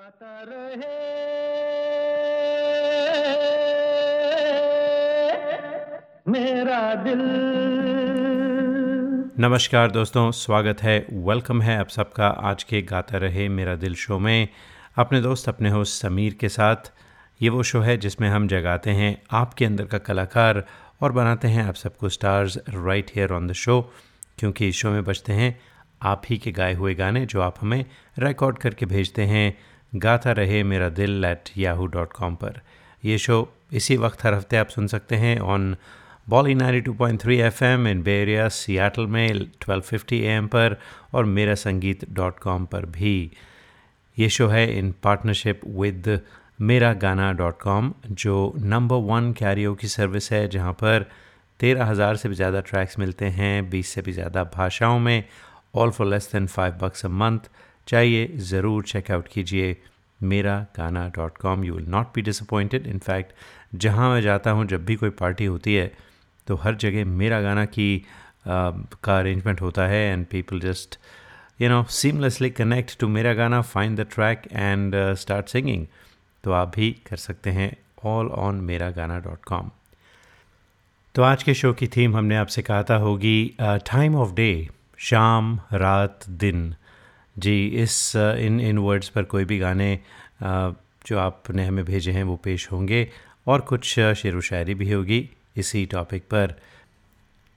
गाता रहे मेरा दिल। नमस्कार दोस्तों, स्वागत है, वेलकम है आप सबका आज के गाता रहे मेरा दिल शो में। अपने दोस्त अपने होस्ट समीर के साथ। ये वो शो है जिसमें हम जगाते हैं आपके अंदर का कलाकार और बनाते हैं आप सबको stars right here on the show, क्योंकि इस शो में बजते हैं आप ही के गाए हुए गाने जो आप हमें रिकॉर्ड करके भेजते हैं गाता रहे मेरा दिल @yahoo.com पर। ये शो इसी वक्त हर हफ्ते आप सुन सकते हैं on Bolly 92.3 FM in bay area, Seattle में 1250 AM पर और मेरासंगीत.com पर भी। ये शो है इन पार्टनरशिप विद मेरागाना.com जो #1 कैरियोकी सर्विस है, जहाँ पर 13,000 से भी ज़्यादा ट्रैक्स मिलते हैं 20 से भी ज़्यादा भाषाओं में, all for less than $5 a month. चाहिए ज़रूर चेकआउट कीजिए मेरागाना.com। You will not be disappointed. In fact जहाँ मैं जाता हूँ, जब भी कोई पार्टी होती है तो हर जगह मेरा गाना की का अरेंजमेंट होता है। And people just seamlessly connect to Mera गाना, find the track and start singing. तो आप भी कर सकते हैं, ऑल ऑन मेरागाना.com। तो आज के शो की थीम हमने आपसे कहा था होगी टाइम ऑफ डे, शाम, रात, दिन। जी, इन वर्ड्स पर कोई भी गाने जो आपने हमें भेजे हैं वो पेश होंगे और कुछ शेर व शायरी भी होगी इसी टॉपिक पर।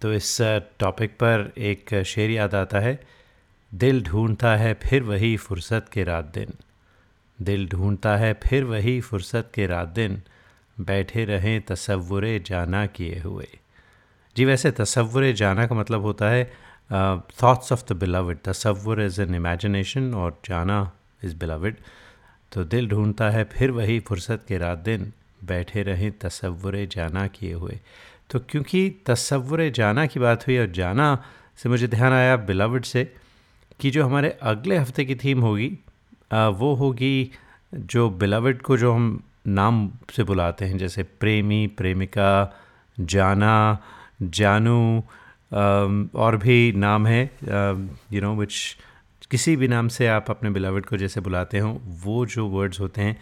तो इस टॉपिक पर एक शेर याद आता है। दिल ढूंढता है फिर वही फुर्सत के रात दिन, दिल ढूंढता है फिर वही फुर्सत के रात दिन, बैठे रहें तसव्वुरे जाना किए हुए। जी, वैसे तसव्वुरे जाना का मतलब होता है थॉट्स ऑफ द बिलवड। तसव्वुर इज़ एन इमेजिनेशन और जाना इज़ बिलवड। तो दिल ढूंढता है फिर वही फुर्सत के रात दिन, बैठे रहें तसव्वुरे जाना किए हुए। तो क्योंकि तसव्वुरे जाना की बात हुई और जाना से मुझे ध्यान आया बिलवड से कि जो हमारे अगले हफ्ते की थीम होगी वो होगी जो बिलवड को जो हम नाम से बुलाते हैं, जैसे प्रेमी, प्रेमिका, जाना, जानू और भी नाम है विच किसी भी नाम से आप अपने बिलवड को जैसे बुलाते हो, वो जो वर्ड्स होते हैं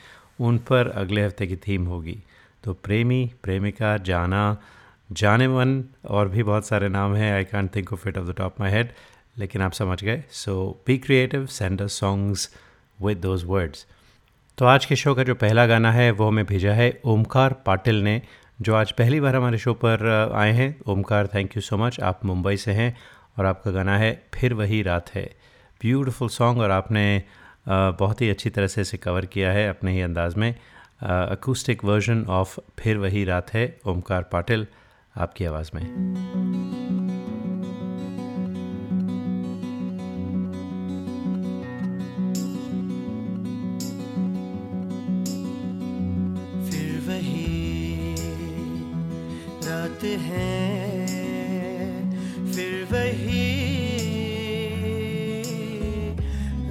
उन पर अगले हफ्ते की थीम होगी। तो प्रेमी, प्रेमिका, जाना, जाने मन और भी बहुत सारे नाम हैं। I can't think of it off the top my head, लेकिन आप समझ गए। So be creative, send us songs with those words. तो आज के शो का जो पहला गाना है वो हमें भेजा है ओमकार पाटिल ने, जो आज पहली बार हमारे शो पर आए हैं। Omkar, thank you so much. आप मुंबई से हैं और आपका गाना है फिर वही रात है। ब्यूटीफुल सॉन्ग, और आपने बहुत ही अच्छी तरह से इसे कवर किया है अपने ही अंदाज में। अकूस्टिक वर्जन ऑफ फिर वही रात है, ओमकार पाटिल आपकी आवाज़ में। हैं फिर वही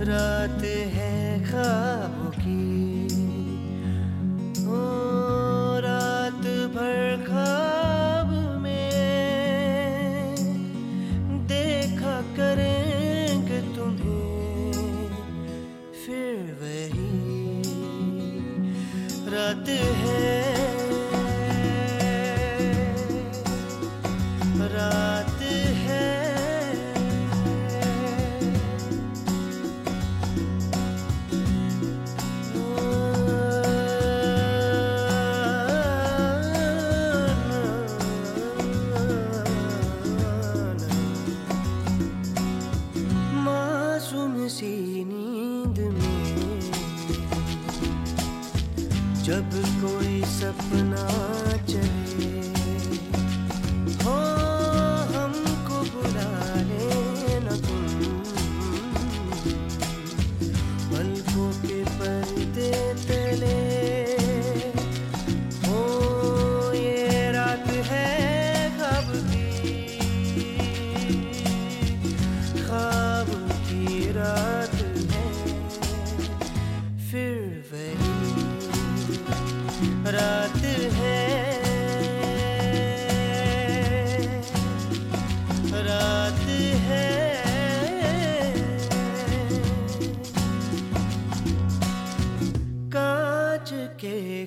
रात है ख्वाबों की, ओ रात भर ख्वाब में देखा करेंगे तुम्हें, फिर वही रात है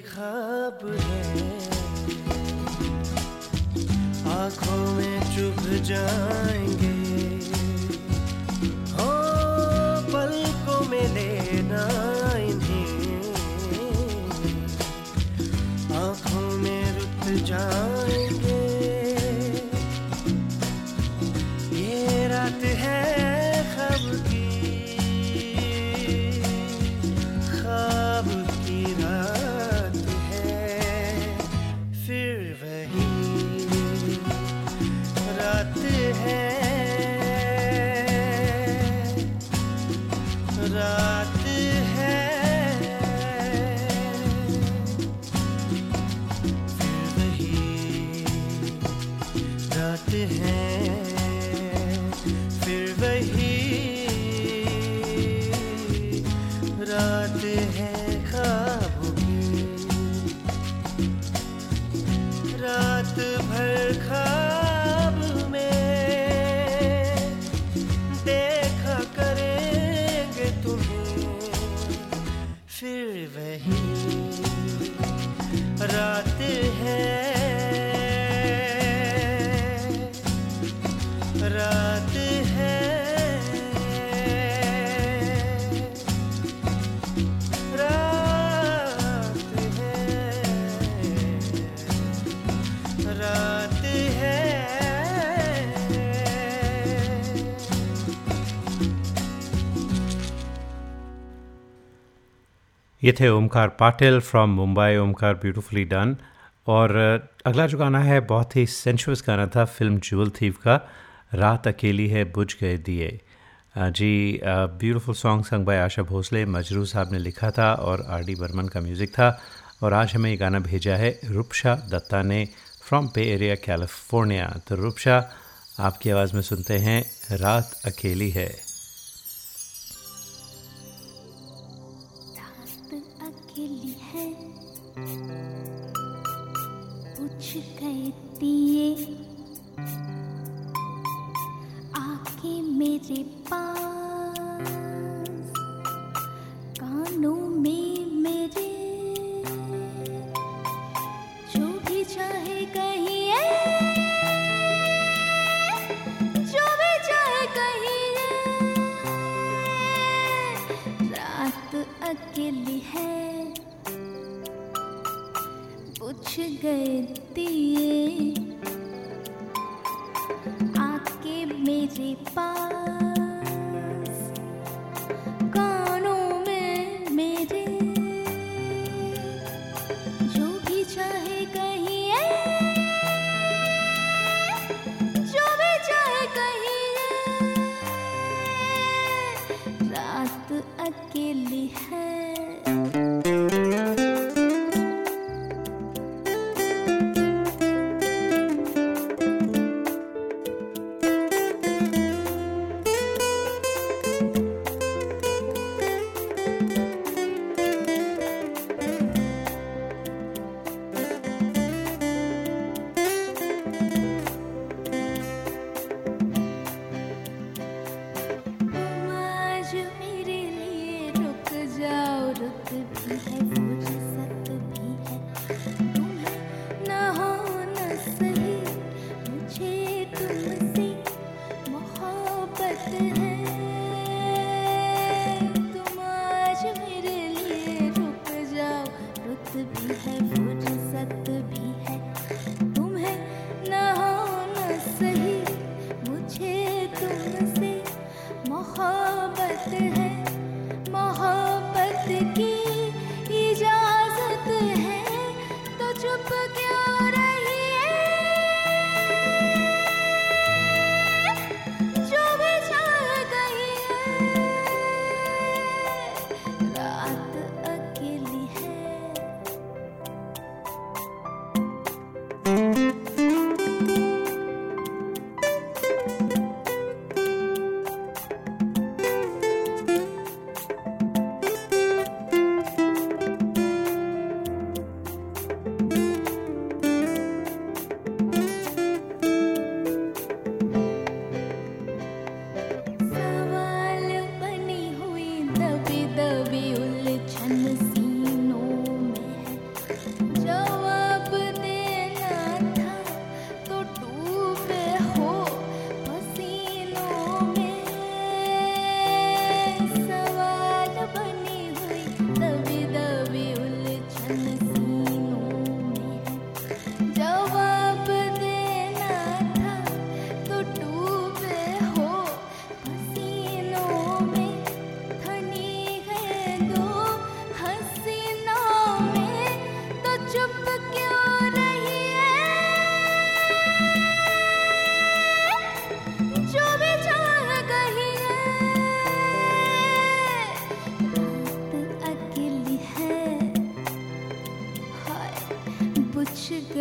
ख्वाब है, आँखों में चुभ जाएंगे, हो पलकों में लेना इन्हें, आँखों में रुत जाएंगे। ये रात है ख्वाब की, ख्वाब की रात हैं, फिर वही रात है ख्वाबों की, रात भर ख्वाब में देखा करेंगे तुम्हें, फिर वही रात है, रात है, रात है, रात है। ये थे Omkar Patil from Mumbai. Omkar, beautifully done. और अगला जो गाना है बहुत ही सेंशुअस गाना था फिल्म ज्वेल थीफ का, रात अकेली है बुझ गए दिए। जी, beautiful song sung by Asha Bhosle, Majrooh साहब ने लिखा था और आर डी बर्मन का म्यूज़िक था। और आज हमें ये गाना भेजा है रूपशा दत्ता ने फ्रॉम पे एरिया कैलिफोर्निया। तो रूपशा, आपकी आवाज़ में सुनते हैं रात अकेली है। मेरे पास कानों में मेरे जो भी चाहे कहिए, जो भी चाहे कहिए, रात अकेली है बुझ गए दिए। आके मेरे पास अकेली है।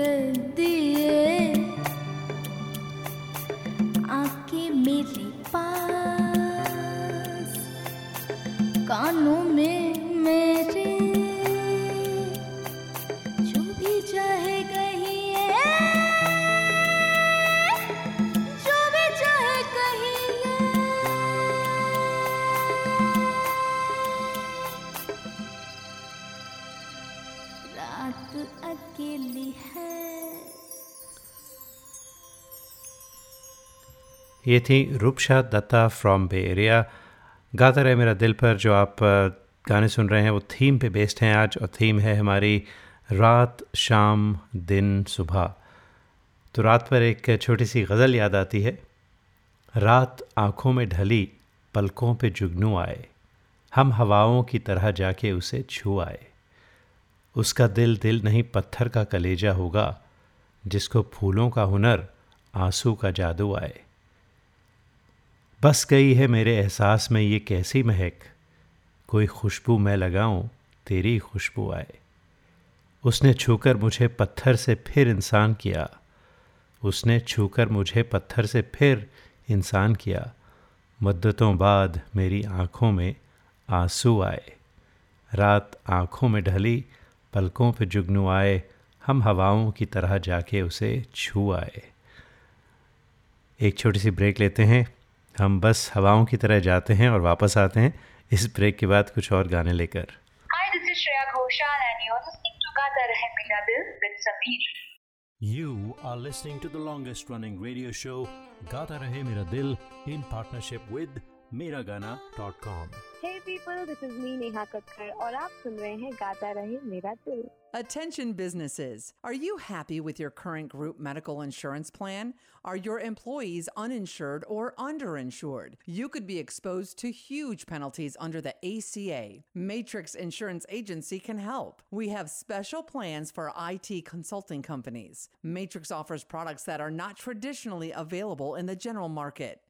कर दिए आके मेरे पास, कानों में मेरे जो भी चाहे अकेली है। ये थी Rupsha Dutta from bay area. गाता रहे मेरा दिल पर। जो आप गाने सुन रहे हैं वो थीम पे बेस्ड हैं आज, और थीम है हमारी रात शाम दिन सुबह। तो रात पर एक छोटी सी गज़ल याद आती है। रात आँखों में ढली, पलकों पे जुगनू आए, हम हवाओं की तरह जाके उसे छू आए। उसका दिल दिल नहीं पत्थर का कलेजा होगा, जिसको फूलों का हुनर आंसू का जादू आए। बस गई है मेरे एहसास में ये कैसी महक, कोई खुशबू मैं लगाऊं तेरी खुशबू आए। उसने छूकर मुझे पत्थर से फिर इंसान किया, उसने छूकर मुझे पत्थर से फिर इंसान किया। मुद्दतों बाद मेरी आँखों में आंसू आए। रात आँखों में ढली, पलकों पे जुगनू आए, हम हवाओं की तरह जाके उसे छू आए। एक छोटी सी ब्रेक लेते हैं, हम बस हवाओं की तरह जाते हैं और वापस आते हैं इस ब्रेक के बाद कुछ और गाने लेकर। Hi, this is Shreya Ghoshal and you're listening to गाता रहे मेरा दिल with Sameer. You are listening to the longest running radio show गाता रहे मेरा दिल in partnership with Miragana.com. Hey people, this is me Neha Kakkar और आप सुन रहे हैं गाता रहे मेरा दिल। Attention businesses, are you happy with your current group medical insurance plan? Are your employees uninsured or underinsured? You could be exposed to huge penalties under the ACA. Matrix Insurance Agency can help. We have special plans for IT consulting companies. Matrix offers products that are not traditionally available in the general market.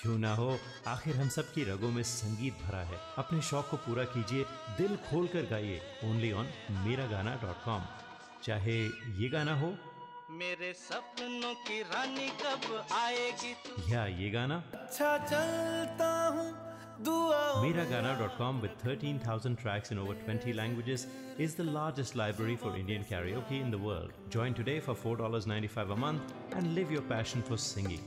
क्यों ना हो, आखिर हम सब की रगों में संगीत भरा है। अपने शौक को पूरा कीजिए, दिल खोल कर गाइए, ओनली ऑन मेरागाना.com। चाहे ये गाना हो, मेरे सपनों की रानी कब आएगी तू, या ये गाना, अच्छा चलता हूँ दुआ। Miragana.com, with 13,000 tracks in over 20 languages, is the largest library for Indian karaoke in the world. Join today for $4.95 a month and live your passion for singing.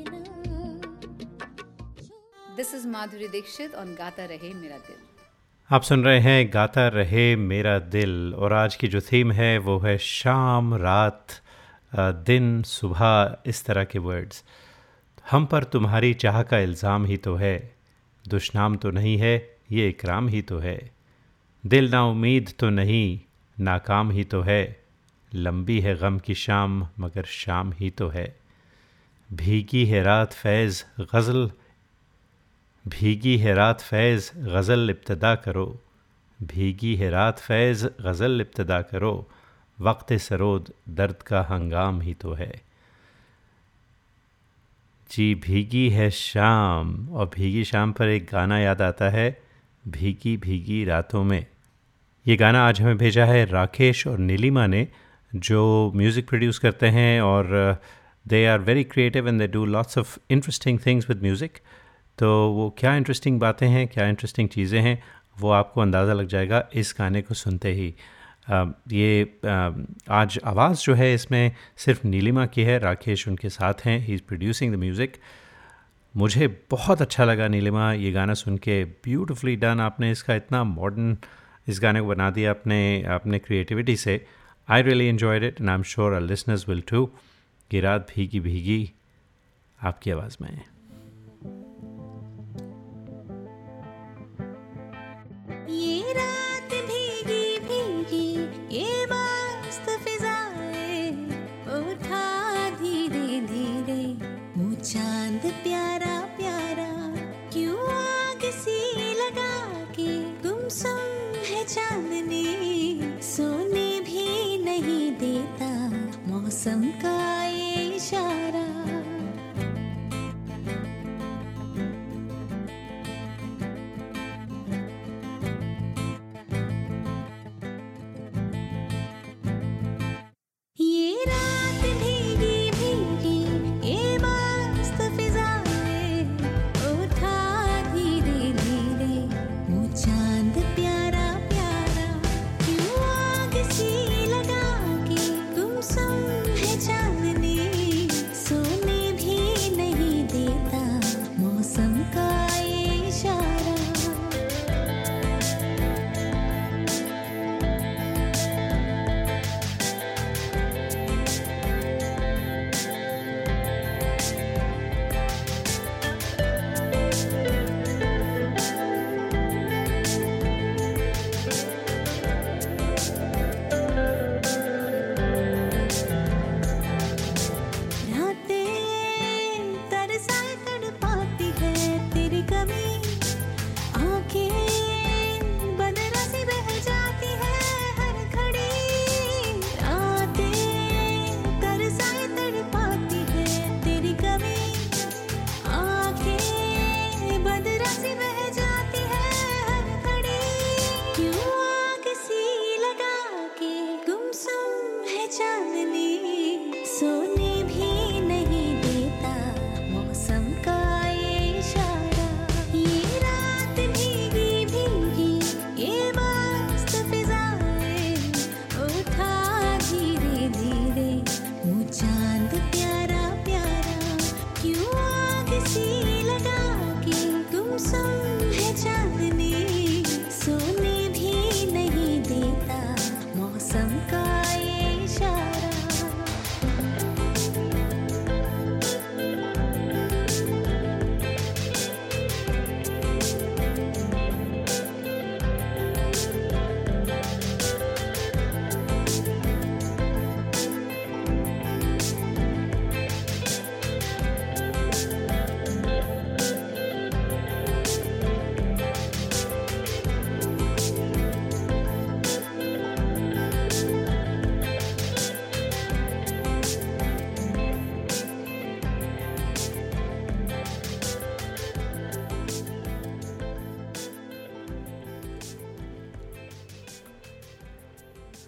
This is Madhuri Dixit on गाता रहे मेरा दिल। आप सुन रहे हैं गाता रहे मेरा दिल, और आज की जो थीम है वो है शाम, रात, दिन, सुबह, इस तरह के वर्ड्स। हम पर तुम्हारी चाह का इल्ज़ाम ही तो है, दुश्नाम तो नहीं है, ये इकराम ही तो है। दिल ना उम्मीद तो नहीं, नाकाम ही तो है, लंबी है गम की शाम मगर शाम ही तो है। भीगी है रात फैज़ गज़ल, भीगी है रात फैज़ गज़ल इब्तदा करो, भीगी है रात फैज़ गज़ल इब्तदा करो, वक्त सरोद दर्द का हंगाम ही तो है। जी भीगी है शाम, और भीगी शाम पर एक गाना याद आता है, भीगी भीगी रातों में। ये गाना आज हमें भेजा है राकेश और नीलिमा ने, जो म्यूज़िक प्रोड्यूस करते हैं और they are very creative and they do lots of interesting things with music. तो वो क्या इंटरेस्टिंग बातें हैं, क्या इंटरेस्टिंग चीज़ें हैं, वो आपको अंदाज़ा लग जाएगा इस गाने को सुनते ही। आज आवाज़ जो है इसमें सिर्फ नीलिमा की है, राकेश उनके साथ हैं, he is producing the music. मुझे बहुत अच्छा लगा नीलिमा ये गाना सुन के, ब्यूटिफुली डन। आपने इसका इतना मॉडर्न इस गाने को बना दिया अपने क्रिएटिविटी से। I really enjoyed it and I am sure our listeners will too. ये रात भीगी भीगी आपकी आवाज़ में है। चांद प्यारा प्यारा क्यों आग सी लगा के गुमसुम है चांदनी, सोने भी नहीं देता मौसम का ये इशारा।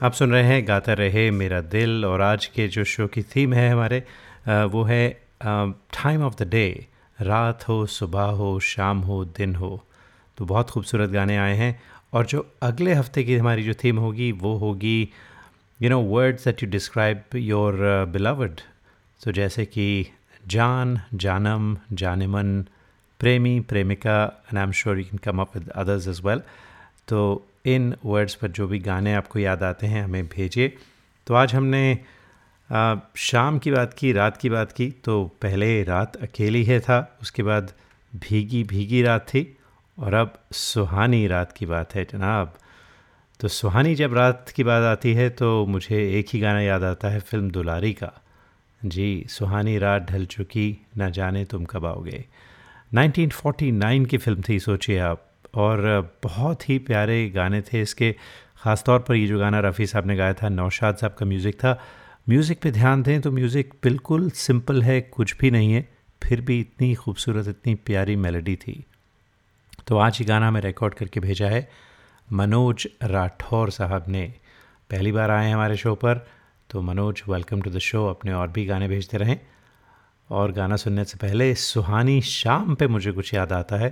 आप सुन रहे हैं गाता रहे मेरा दिल, और आज के जो शो की थीम है हमारे वो है टाइम ऑफ द डे। रात हो, सुबह हो, शाम हो, दिन हो, तो बहुत खूबसूरत गाने आए हैं। और जो अगले हफ्ते की हमारी जो थीम होगी वो होगी you know words that you describe your beloved. तो जैसे कि जान, जानम, जानेमन, प्रेमी, प्रेमिका, and I am sure you can come up with others as well. तो इन वर्ड्स पर जो भी गाने आपको याद आते हैं हमें भेजिए। तो आज हमने शाम की बात की, रात की बात की। तो पहले रात अकेली है था, उसके बाद भीगी भीगी रात थी, और अब सुहानी रात की बात है जनाब। तो सुहानी जब रात की बात आती है तो मुझे एक ही गाना याद आता है फिल्म दुलारी का। जी, सुहानी रात ढल चुकी ना जाने तुम कब आओगे। 1949 की फ़िल्म थी, सोचिए आप। और बहुत ही प्यारे गाने थे इसके, ख़ास तौर पर ये जो गाना रफ़ी साहब ने गाया था नौशाद साहब का म्यूज़िक था। म्यूज़िक पे ध्यान दें तो म्यूज़िक बिल्कुल सिंपल है, कुछ भी नहीं है, फिर भी इतनी खूबसूरत इतनी प्यारी मेलोडी थी। तो आज ये गाना मैं रिकॉर्ड करके भेजा है मनोज राठौर साहब ने। पहली बार आए हैं हमारे शो पर, तो Manoj welcome to the show. अपने और भी गाने भेजते रहें। और गाना सुनने से पहले सुहानी शाम पे मुझे कुछ याद आता है।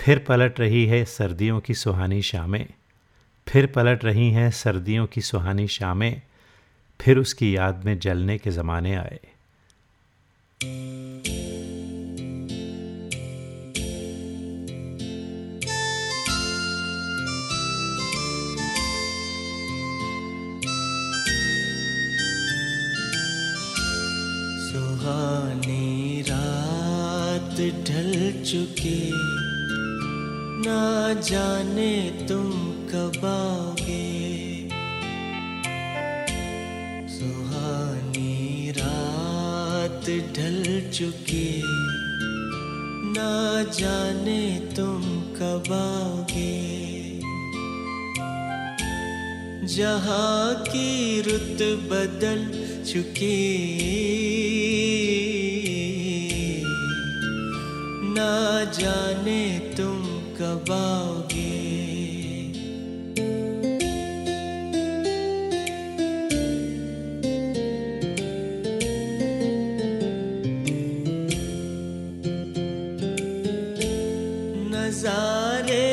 फिर पलट रही है सर्दियों की सुहानी शामें, फिर पलट रही हैं सर्दियों की सुहानी शामें, फिर उसकी याद में जलने के ज़माने आए। सुहानी रात ढल चुकी, ना जाने तुम कब आओगे। सुहानी रात ढल चुकी, ना जाने तुम कब आओगे। जहाँ की रुत बदल चुकी, ना जाने तुम कब आओगे। नजारे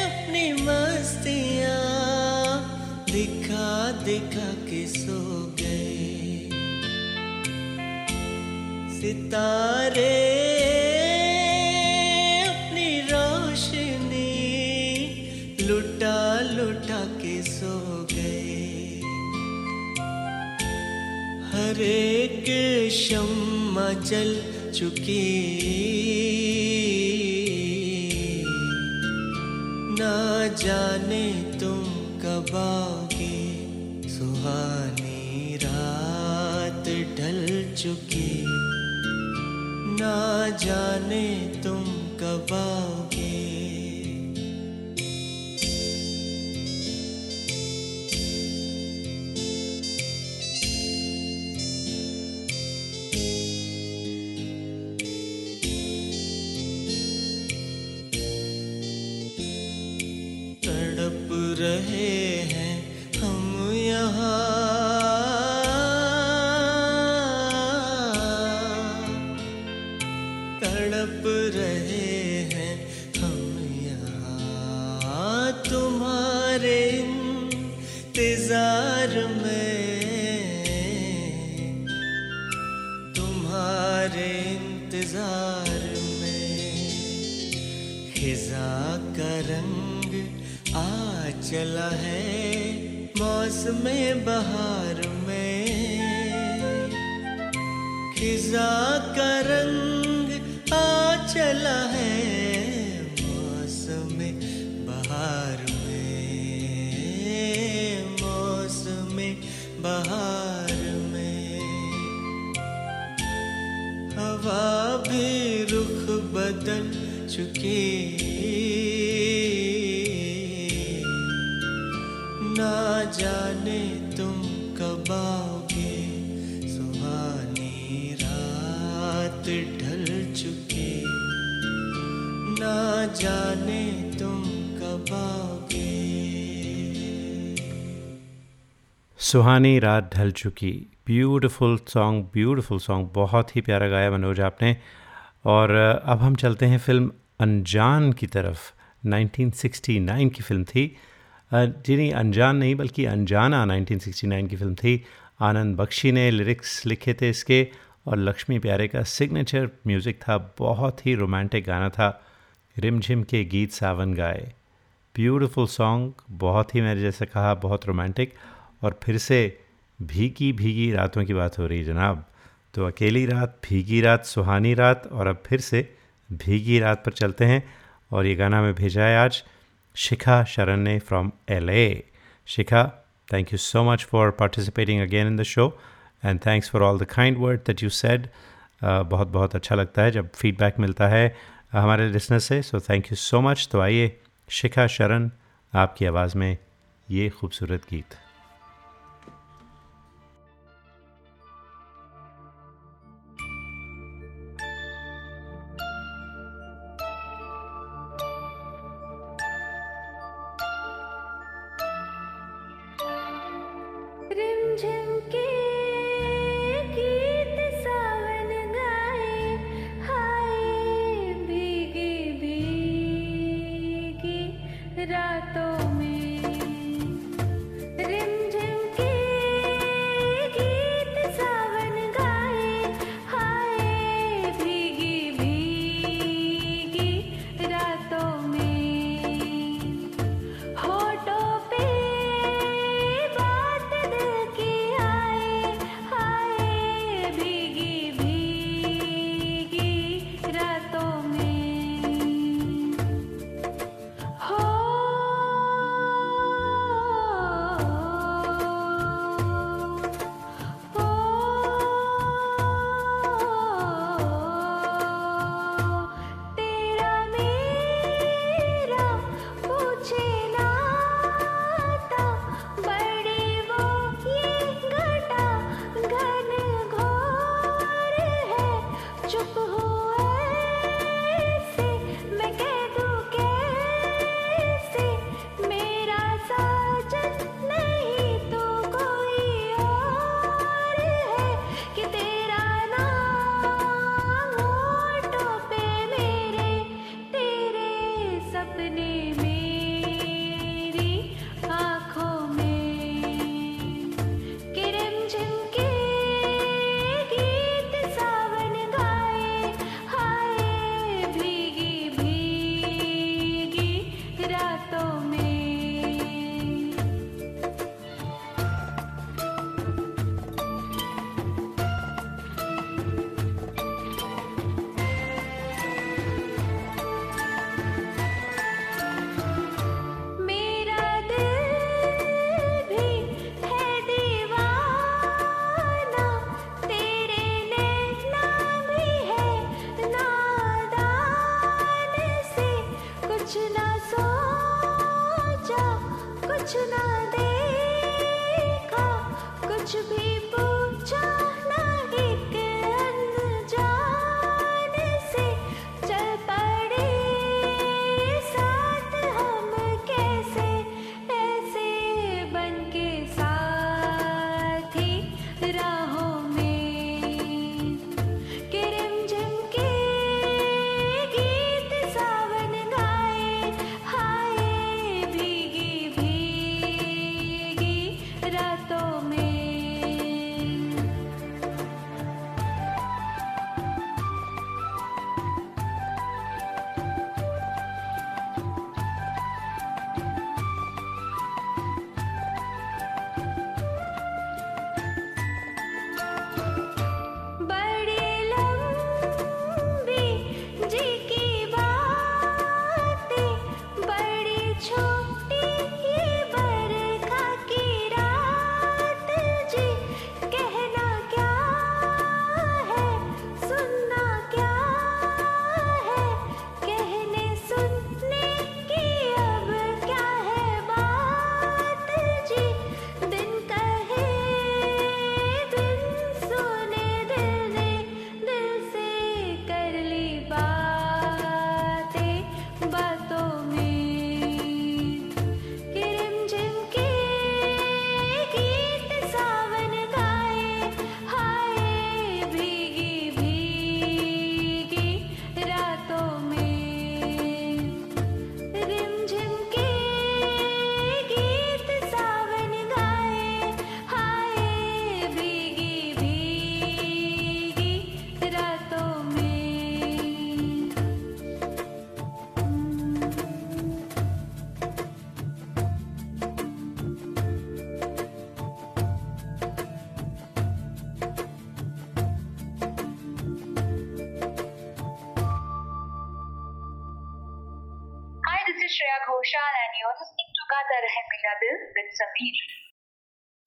अपनी मस्तियाँ दिखा दिखा के सो गए। सितारे अपनी रोशनी लुटा लुटा के सो गए। हर एक शम्मा जल चुकी, ना जाने तुम कब आओगे। सुहानी रात ढल चुकी, ना जाने तुम कब आओगे। चला है मौसमे बहार में, खिजा का रंग आ चला है मौसमे बहार में, मौसमे बहार में। हवा भी रुख बदल चुकी, ना जाने तुम कब आओगे। सुहानी रात ढल चुकी, ना जाने तुम कब आओगे। सुहानी रात ढल चुकी, ब्यूटीफुल सॉन्ग, ब्यूटीफुल सॉन्ग, बहुत ही प्यारा गाया मनोज आपने। और अब हम चलते हैं फिल्म अनजान की तरफ। 1969 की फिल्म थी, जी नहीं, अनजान नहीं बल्कि अनजाना 1969 की फिल्म थी। आनंद बख्शी ने लिरिक्स लिखे थे इसके, और लक्ष्मी प्यारे का सिग्नेचर म्यूज़िक था। बहुत ही रोमांटिक गाना था, रिमझिम के गीत सावन गाए। ब्यूटीफुल सॉन्ग, बहुत ही, मैंने जैसे कहा, बहुत रोमांटिक। और फिर से भीगी भीगी रातों की बात हो रही है जनाब। तो अकेली रात, भीगी रात, सुहानी रात, और अब फिर से भीगी रात पर चलते हैं। और ये गाना हमें भेजा है आज Shikha Sharan from LA. Shikha, thank you so much for participating again in the show, and thanks for all the kind words that you said. बहुत बहुत अच्छा लगता है जब feedback मिलता है हमारे listeners से, so thank you so much. तो आइए Shikha Sharan आपकी आवाज़ में ये खूबसूरत गीत।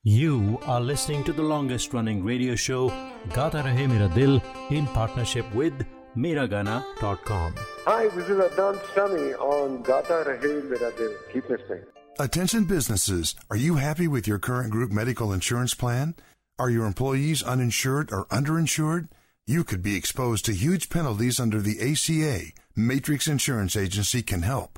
You are listening to the longest running radio show Gaata Rahe Mera Dil in partnership with meragana.com. Hi, this is Adnan Sami on Gata Rahe Mera Dil. Keep listening. Attention businesses, are you happy with your current group medical insurance plan? Are your employees uninsured or underinsured? You could be exposed to huge penalties under the ACA. Matrix Insurance Agency can help.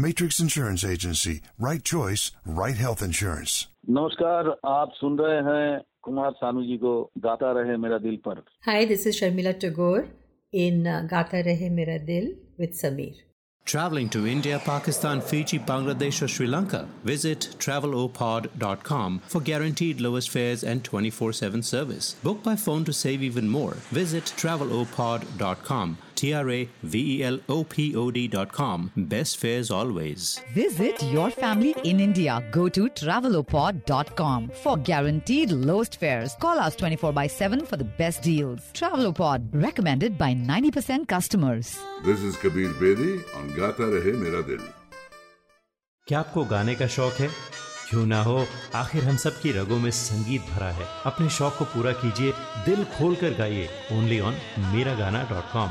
Matrix insurance agency, right choice, right health insurance. नमस्कार, आप सुन रहे हैं कुमार सानू जी को गाता रहे मेरा दिल पर. Hi, this is Sharmila Tagore in गाता रहे मेरा दिल with Sameer. Traveling to India, Pakistan, Fiji, Bangladesh or Sri Lanka? Visit travelopod.com for guaranteed lowest fares and 24/7 service. Book by phone to save even more. Visit travelopod.com. travelopod.com. Best fares always. Visit your family in India. Go to travelopod.com for guaranteed lowest fares. Call us 24/7 for the best deals. Travelopod, recommended by 90% customers. This is Kabir Bedi on गाता रहे मेरा दिल. क्या आपको गाने का शौक है? क्यों ना हो, आखिर हम सब की रगों में संगीत भरा है. अपने शौक को पूरा कीजिए, दिल खोलकर गाइए, only on meragana.com.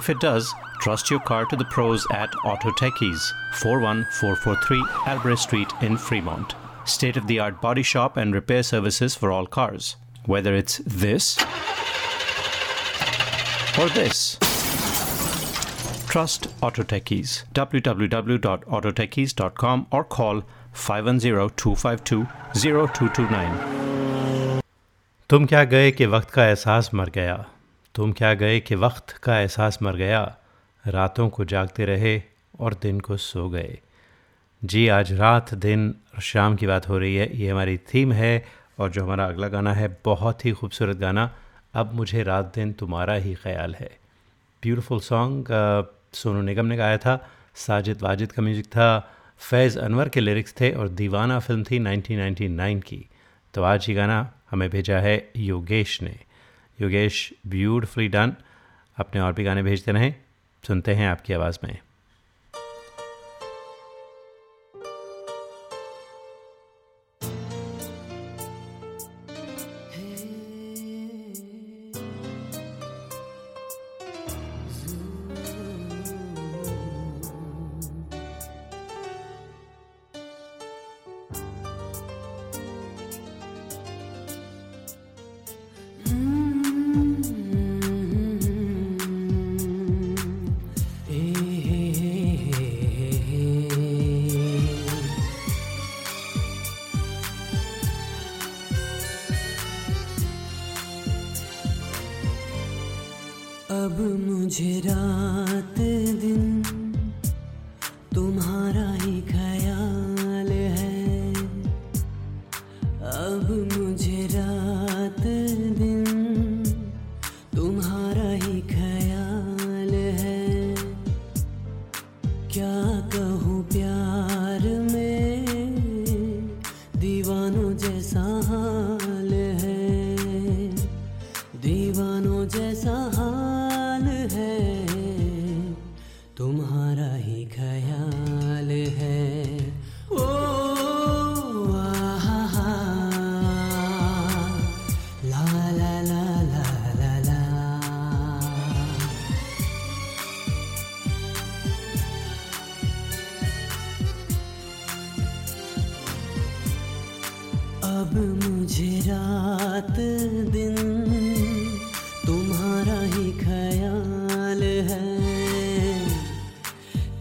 If it does, trust your car to the pros at Auto Techies, 41443 Alvarez Street in Fremont. State-of-the-art body shop and repair services for all cars. Whether it's this or this, trust Auto Techies. www.autotechies.com or call 510-252-0229. तुम क्या गए कि वक्त का एहसास मर गया, तुम क्या गए कि वक्त का एहसास मर गया, रातों को जागते रहे और दिन को सो गए. जी, आज रात, दिन और शाम की बात हो रही है, ये हमारी थीम है. और जो हमारा अगला गाना है, बहुत ही खूबसूरत गाना, अब मुझे रात दिन तुम्हारा ही ख्याल है. ब्यूटीफुल सॉन्ग, सोनू निगम ने गाया था, साजिद वाजिद का म्यूज़िक था, फैज़ अनवर के लिरिक्स थे और दीवाना फिल्म थी 1999 की. तो आज ये गाना हमें भेजा है योगेश ने. Yogesh, beautifully done. अपने और भी गाने भेजते रहें, सुनते हैं आपकी आवाज़ में.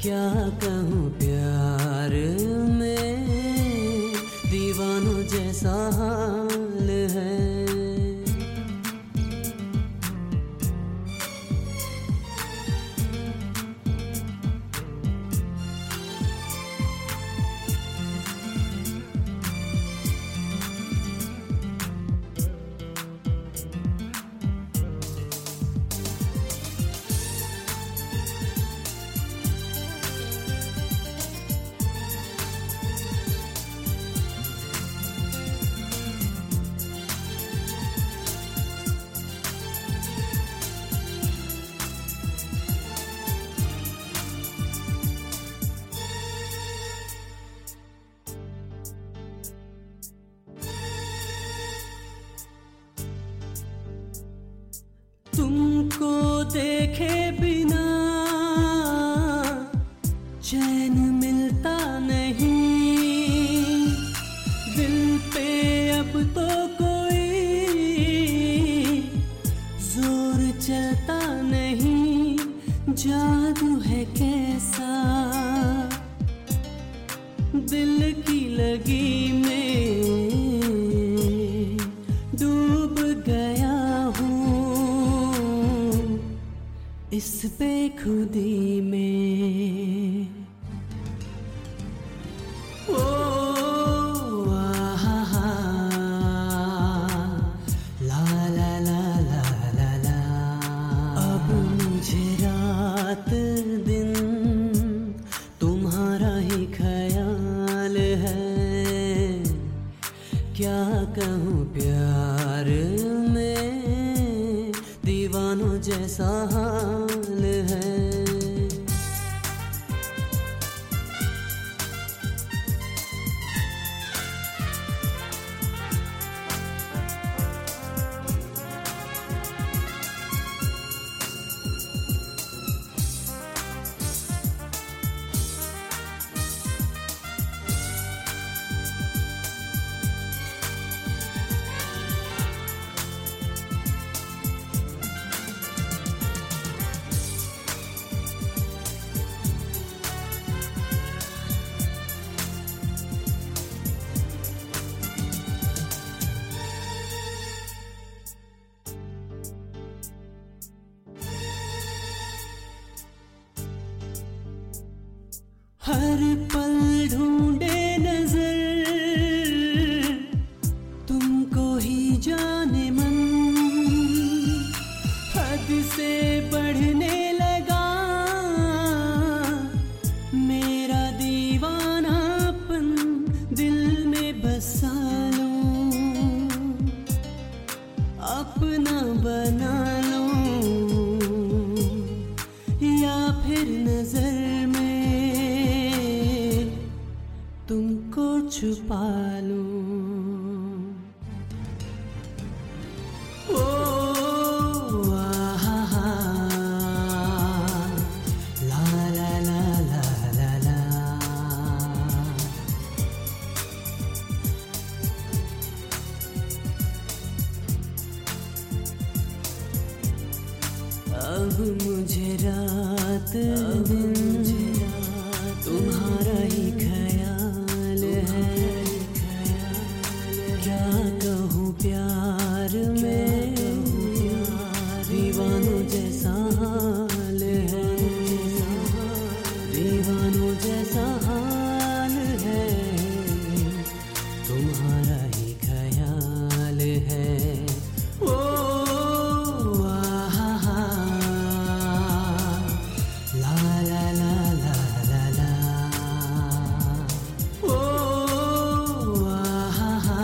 क्या तुमको देखे बिना चैन मिलता नहीं, दिल पे अब तो कोई जोर चलता नहीं। जादू है कैसा दिल की लगी में डूब गया हूँ इस बेखुदी में। ओ आहा हा ला ला ला ला ला ला। अब मुझे रात दिन तुम्हारा ही ख्याल है, क्या कहूँ प्यार में दीवानों जैसा हाल है। हर पल ढूंढे नजर तुमको ही जाने मन, हद से बढ़ने लगा मेरा दीवानापन। दिल में बसा लो अपना बना लो या फिर नजर तुमको छुपा लूं। ओ आहा हा ला ला ला ला ला ला। अब मुझे रात दिन तुम्हारा ही प्यार में दीवानों जैसा हाल है, दीवानों जैसा हाल है। तुम्हारा ही ख्याल है। ओ आहा हा ला ला ला ला ला ला। ओ आहा हा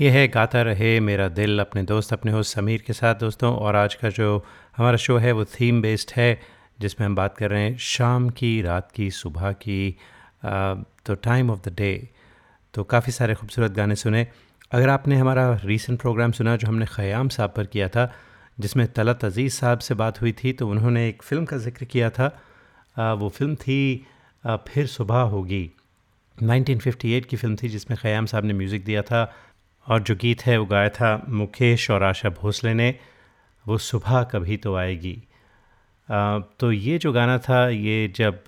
यह है गाता रहे मेरा दिल अपने दोस्त अपने होस्ट समीर के साथ दोस्तों। और आज का जो हमारा शो है वो थीम बेस्ड है, जिसमें हम बात कर रहे हैं शाम की, रात की, सुबह की, तो टाइम ऑफ द डे। तो काफ़ी सारे खूबसूरत गाने सुने। अगर आपने हमारा रीसेंट प्रोग्राम सुना जो हमने ख़याम साहब पर किया था, जिसमें तलत अज़ीज़ साहब से बात हुई थी, तो उन्होंने एक फ़िल्म का जिक्र किया था। वो फ़िल्म थी फिर सुबह होगी, 1958 की फ़िल्म थी, जिसमें ख़याम साहब ने म्यूज़िक दिया था और जो गीत है वो गाया था मुकेश और आशा भोसले ने, वो सुबह कभी तो आएगी। तो ये जो गाना था, ये जब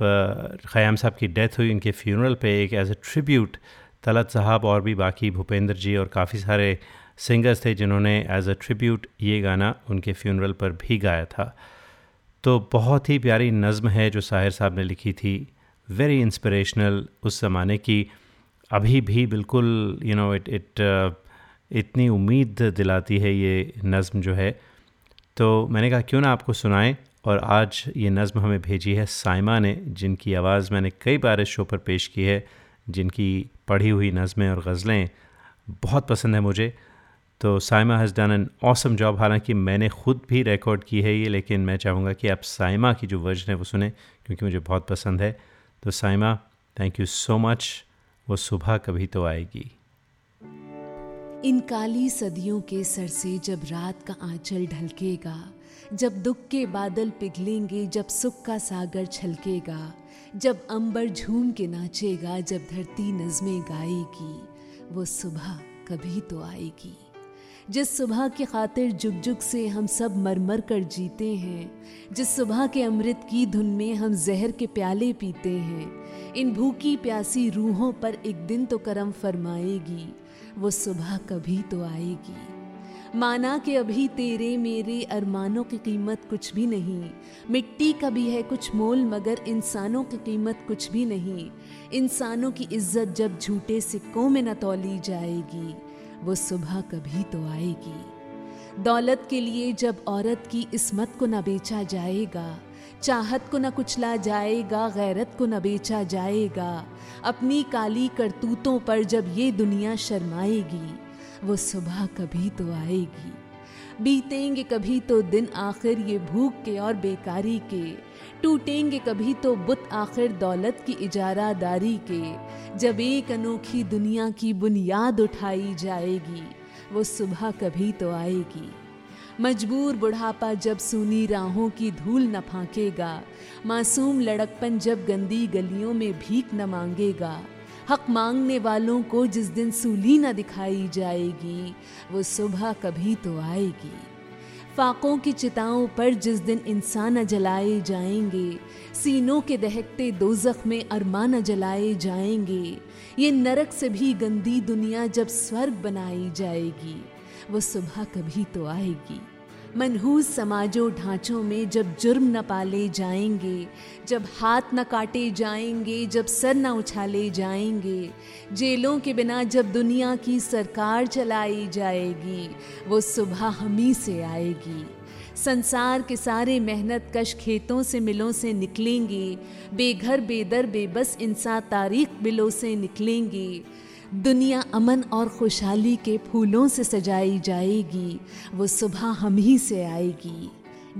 ख़याम साहब की डेथ हुई उनके फ्यूनरल पे एक एज़ ए ट्रिब्यूट तलत साहब और भी बाकी भूपेंद्र जी और काफ़ी सारे सिंगर्स थे जिन्होंने एज़ ए ट्रिब्यूट ये गाना उनके फ्यूनरल पर भी गाया था। तो बहुत ही प्यारी नज़म है जो साहिर साहब ने लिखी थी, वेरी इंस्पिरेशनल उस ज़माने की, अभी भी बिल्कुल इतनी उम्मीद दिलाती है ये नज़म जो है। तो मैंने कहा क्यों ना आपको सुनाएं, और आज ये नज़म हमें भेजी है साइमा ने, जिनकी आवाज़ मैंने कई बार इस शो पर पेश की है, जिनकी पढ़ी हुई नज़में और गज़लें बहुत पसंद है मुझे। तो Saima has done an awesome job. हालांकि मैंने ख़ुद भी रिकॉर्ड की है ये, लेकिन मैं चाहूँगा कि आप साइमा की जो वर्जन है वो सुने, क्योंकि मुझे बहुत पसंद है। तो Saima, thank you so much, वो सुबह कभी तो आएगी। इन काली सदियों के सर से जब रात का आंचल ढलकेगा, जब दुख के बादल पिघलेंगे, जब सुख का सागर छलकेगा, जब अंबर झूम के नाचेगा, जब धरती नज़में गाएगी, वो सुबह कभी तो आएगी। जिस सुबह की खातिर जुग जुग से हम सब मरमर कर जीते हैं, जिस सुबह के अमृत की धुन में हम जहर के प्याले पीते हैं, इन भूखी प्यासी रूहों पर एक दिन तो करम फरमाएगी, वो सुबह कभी तो आएगी। माना कि अभी तेरे मेरे अरमानों की कीमत कुछ भी नहीं, मिट्टी का भी है कुछ मोल मगर इंसानों की कीमत कुछ भी नहीं। इंसानों की इज्जत जब झूठे सिक्कों में न तौली जाएगी, वो सुबह कभी तो आएगी। दौलत के लिए जब औरत की इस्मत को न बेचा जाएगा, चाहत को न कुचला जाएगा, गैरत को न बेचा जाएगा, अपनी काली करतूतों पर जब ये दुनिया शर्माएगी, वो सुबह कभी तो आएगी। बीतेंगे कभी तो दिन आखिर ये भूख के और बेकारी के, टूटेंगे कभी तो बुत आखिर दौलत की इजारादारी के, जब एक अनोखी दुनिया की बुनियाद उठाई जाएगी, वो सुबह कभी तो आएगी। मजबूर बुढ़ापा जब सूनी राहों की धूल न फाँकेगा, मासूम लड़कपन जब गंदी गलियों में भीख न मांगेगा, हक मांगने वालों को जिस दिन सूली न दिखाई जाएगी, वो सुबह कभी तो आएगी। फाकों की चिताओं पर जिस दिन इंसान न जलाए जाएंगे, सीनों के दहकते दोजख में अरमान न जलाए जाएंगे, ये नरक से भी गंदी दुनिया जब स्वर्ग बनाई जाएगी, वो सुबह कभी तो आएगी। मनहूस समाजों ढांचों में जब जुर्म न पाले जाएंगे, जब हाथ न काटे जाएंगे, जब सर न उछाले जाएंगे, जेलों के बिना जब दुनिया की सरकार चलाई जाएगी, वो सुबह हम ही से आएगी। संसार के सारे मेहनत कश खेतों से मिलों से निकलेंगे, बेघर बेदर बेबस इंसान तारीख बिलों से निकलेंगे, दुनिया अमन और खुशहाली के फूलों से सजाई जाएगी, वो सुबह हम ही से आएगी।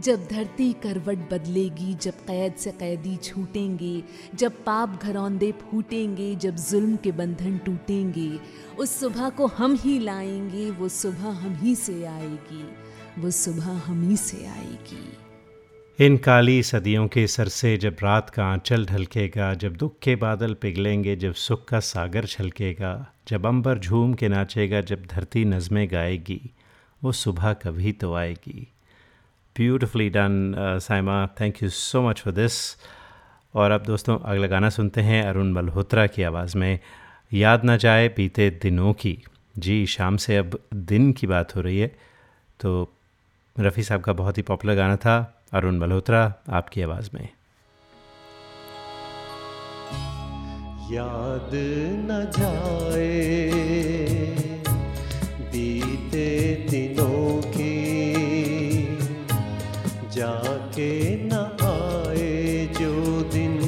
जब धरती करवट बदलेगी, जब कैद से कैदी छूटेंगे, जब पाप घरौंदे फूटेंगे, जब जुल्म के बंधन टूटेंगे, उस सुबह को हम ही लाएंगे, वो सुबह हम ही से आएगी, वो सुबह हम ही से आएगी। इन काली सदियों के सर से जब रात का आंचल ढलकेगा, जब दुख के बादल पिघलेंगे, जब सुख का सागर छलकेगा, जब अंबर झूम के नाचेगा, जब धरती नज़में गाएगी, वो सुबह कभी तो आएगी। Beautifully done Saima, thank you so much for this. और अब दोस्तों अगला गाना सुनते हैं अरुण मल्होत्रा की आवाज़ में, याद ना जाए बीते दिनों की। जी, शाम से अब दिन की बात हो रही है, तो रफ़ी साहब का बहुत ही पॉपुलर गाना था, अरुण मल्होत्रा आपकी आवाज़ में। याद न जाए बीते दिनों की, जाके न आए जो दिन,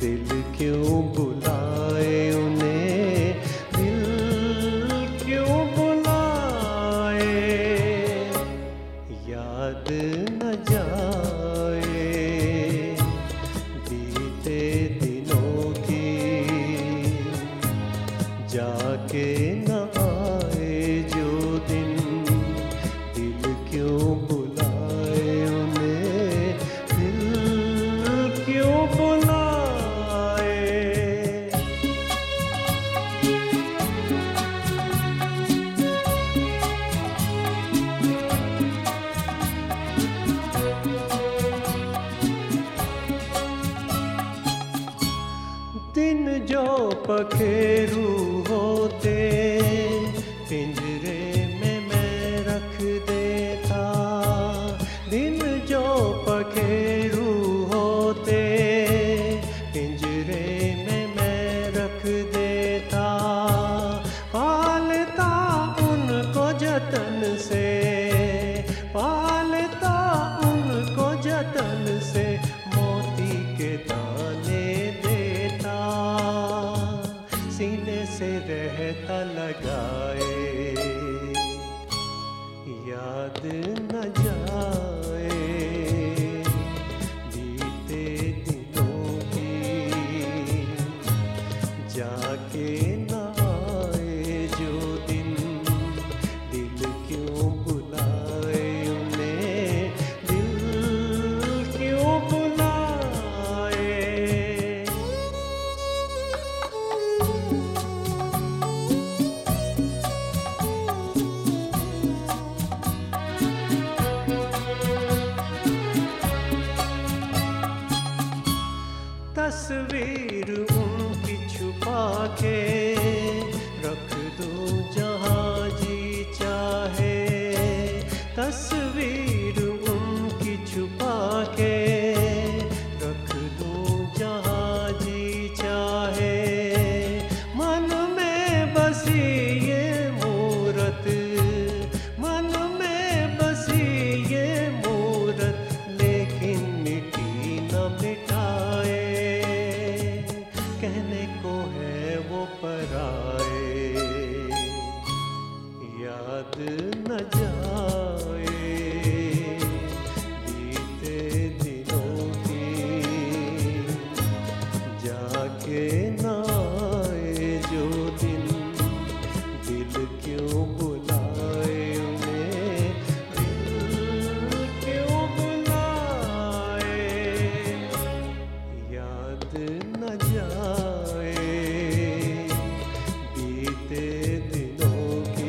दिल क्यों बुलाए उन्हें, दिल क्यों बुलाए, याद जाए बीते दिनों की, जाके न आए जो दिन, दिल क्यों बुलाए उन्हें, दिल क्यों बुलाए। जो पखेरू होते पिंजरे में मैं रख देता, दिन जो पखेरू होते पिंजरे में मैं रख देता, पालता उनको जतन से, पालता उनको जतन से, मोती के दाने सीने से रहता लगाए, याद न जाए बीते दिनों की, जाके तस्वीर उनकी छुपा के रख दो जहाँ जी चाहे, तस्वीर उनकी छुपा के रख दो जहाँ जी चाहे। मन में बसी ये मूरत, मन में बसी ये मूरत, लेकिन मिटी न मिटाए, कहने को है वो पराए, याद न जाए बीते दिनों की, जाके ना आए जो दिन, दिल क्यों बुलाए उन्हें, दिल क्यों बुलाए, याद न जाए बीते दिनों की।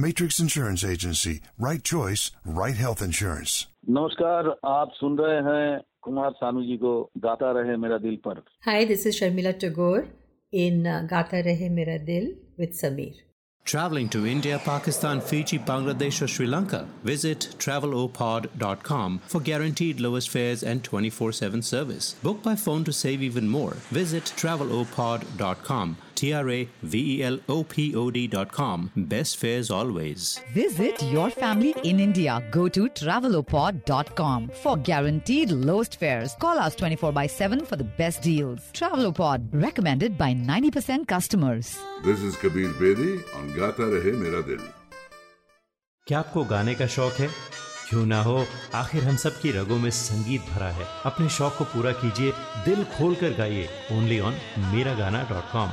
Matrix insurance agency, right choice, right health insurance. नमस्कार, आप सुन रहे हैं कुमार सानू जी को गाता रहे मेरा दिल पर। Hi, this is Sharmila Tagore in गाता रहे मेरा दिल with Sameer. Traveling to India, Pakistan, Fiji, Bangladesh or Sri Lanka? Visit travelopod.com for guaranteed lowest fares and 24/7 service. Book by phone to save even more. Visit travelopod.com. travelopod.com. Best fares always. Visit your family in India. Go to travelopod.com for guaranteed lowest fares. Call us 24/7 for the best deals. Travelopod, recommended by 90% customers. This is Kabir Bedi on Gaata Rahe Mera Dil. क्या आपको गाने का शौक है? क्यों ना हो, आखिर हम सब की रगों में संगीत भरा है। अपने शौक को पूरा कीजिए, दिल खोल कर गाइए, only on meragana.com.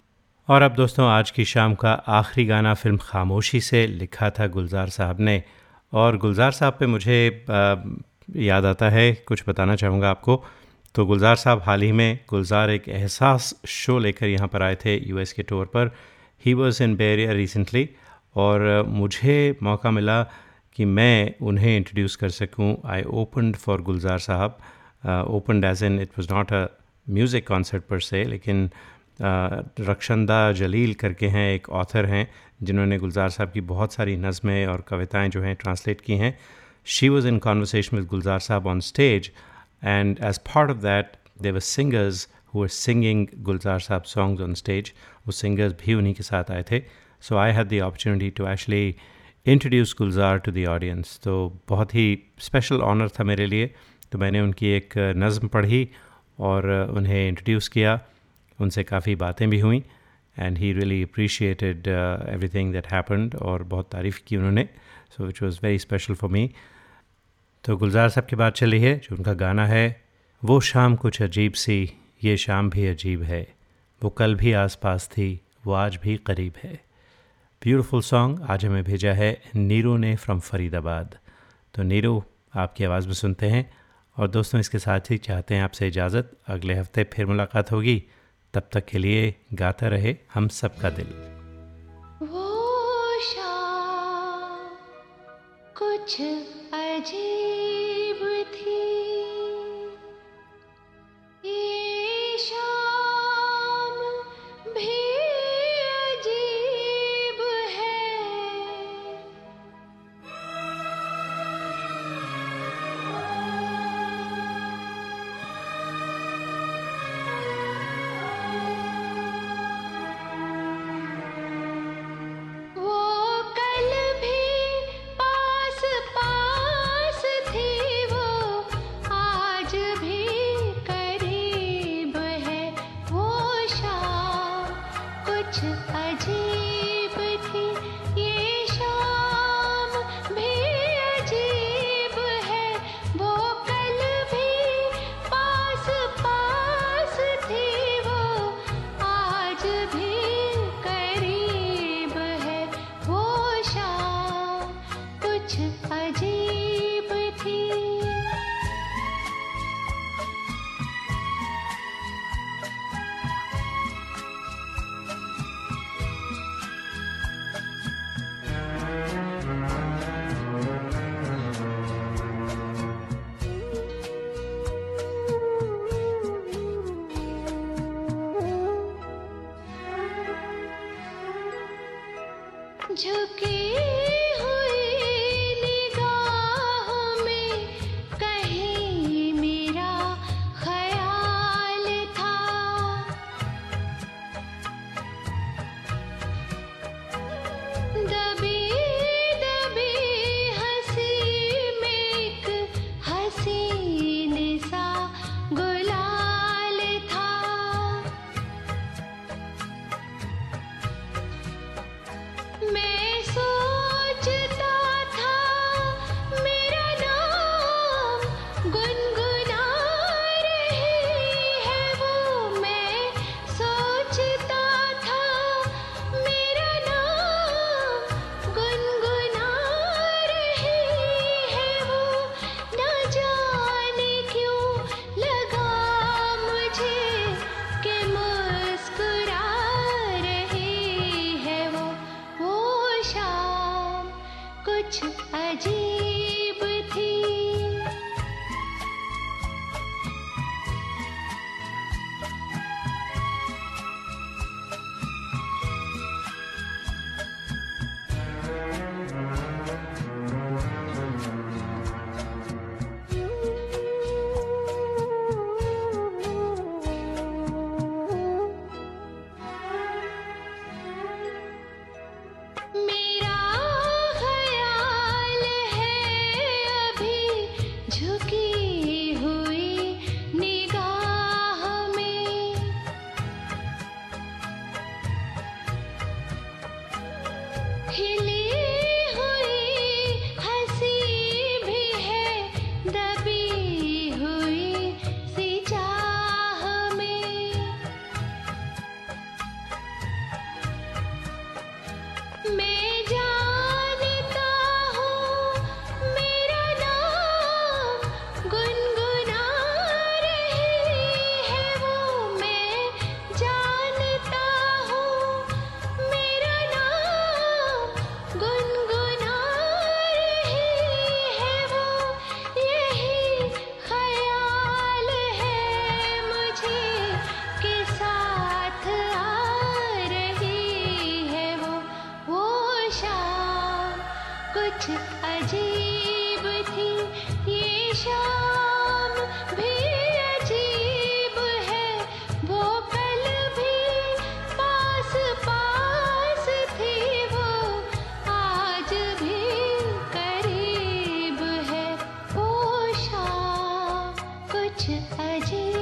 और अब दोस्तों, आज की शाम का आखिरी गाना फिल्म खामोशी से लिखा था गुलज़ार साहब ने, और गुलज़ार साहब पे मुझे याद आता है कुछ बताना चाहूँगा आपको। तो गुलज़ार साहब हाल ही में गुलज़ार एक एहसास शो लेकर यहाँ पर आए थे यूएस के टूर पर। He was in bay area recently, और मुझे मौका मिला कि मैं उन्हें इंट्रोड्यूस कर सकूँ। आई ओपनड फॉर गुलज़ार साहब, opened as in it was not a music concert पर से, लेकिन रक्षंदा जलील करके हैं, एक ऑथर हैं जिन्होंने गुलज़ार साहब की बहुत सारी नज़में और कविताएं जो हैं ट्रांसलेट की हैं। she was in conversation with Gulzar Sahib on stage, and as part of that, there were singers who were singing Gulzar Sahib songs on stage. Wo singers bhi unhi ke saath aaye the. So I had the opportunity to actually introduce Gulzar to the audience. तो बहुत ही special honor था मेरे लिए. तो मैंने उनकी एक नज़्म पढ़ी और उन्हें इंट्रोड्यूस किया. उनसे काफ़ी बातें भी हुई. And he really appreciated everything that happened और बहुत तारीफ़ की उन्होंने. So which was very special for me. तो गुलजार साहब की बात चली है, जो उनका गाना है, वो शाम कुछ अजीब सी, ये शाम भी अजीब है, वो कल भी आसपास थी, वो आज भी करीब है. ब्यूटीफुल सॉन्ग आज हमें भेजा है नीरू ने फ्रॉम फ़रीदाबाद. तो नीरू, आपकी आवाज़ में सुनते हैं. और दोस्तों, इसके साथ ही चाहते हैं आपसे इजाज़त. अगले हफ्ते फिर मुलाकात होगी. तब तक के लिए गाता रहे हम सबका दिल. वो शाम कुछ अजीब थी, ये शाम भी अजीब है, वो कल भी पास पास थी, कुछ अजीब।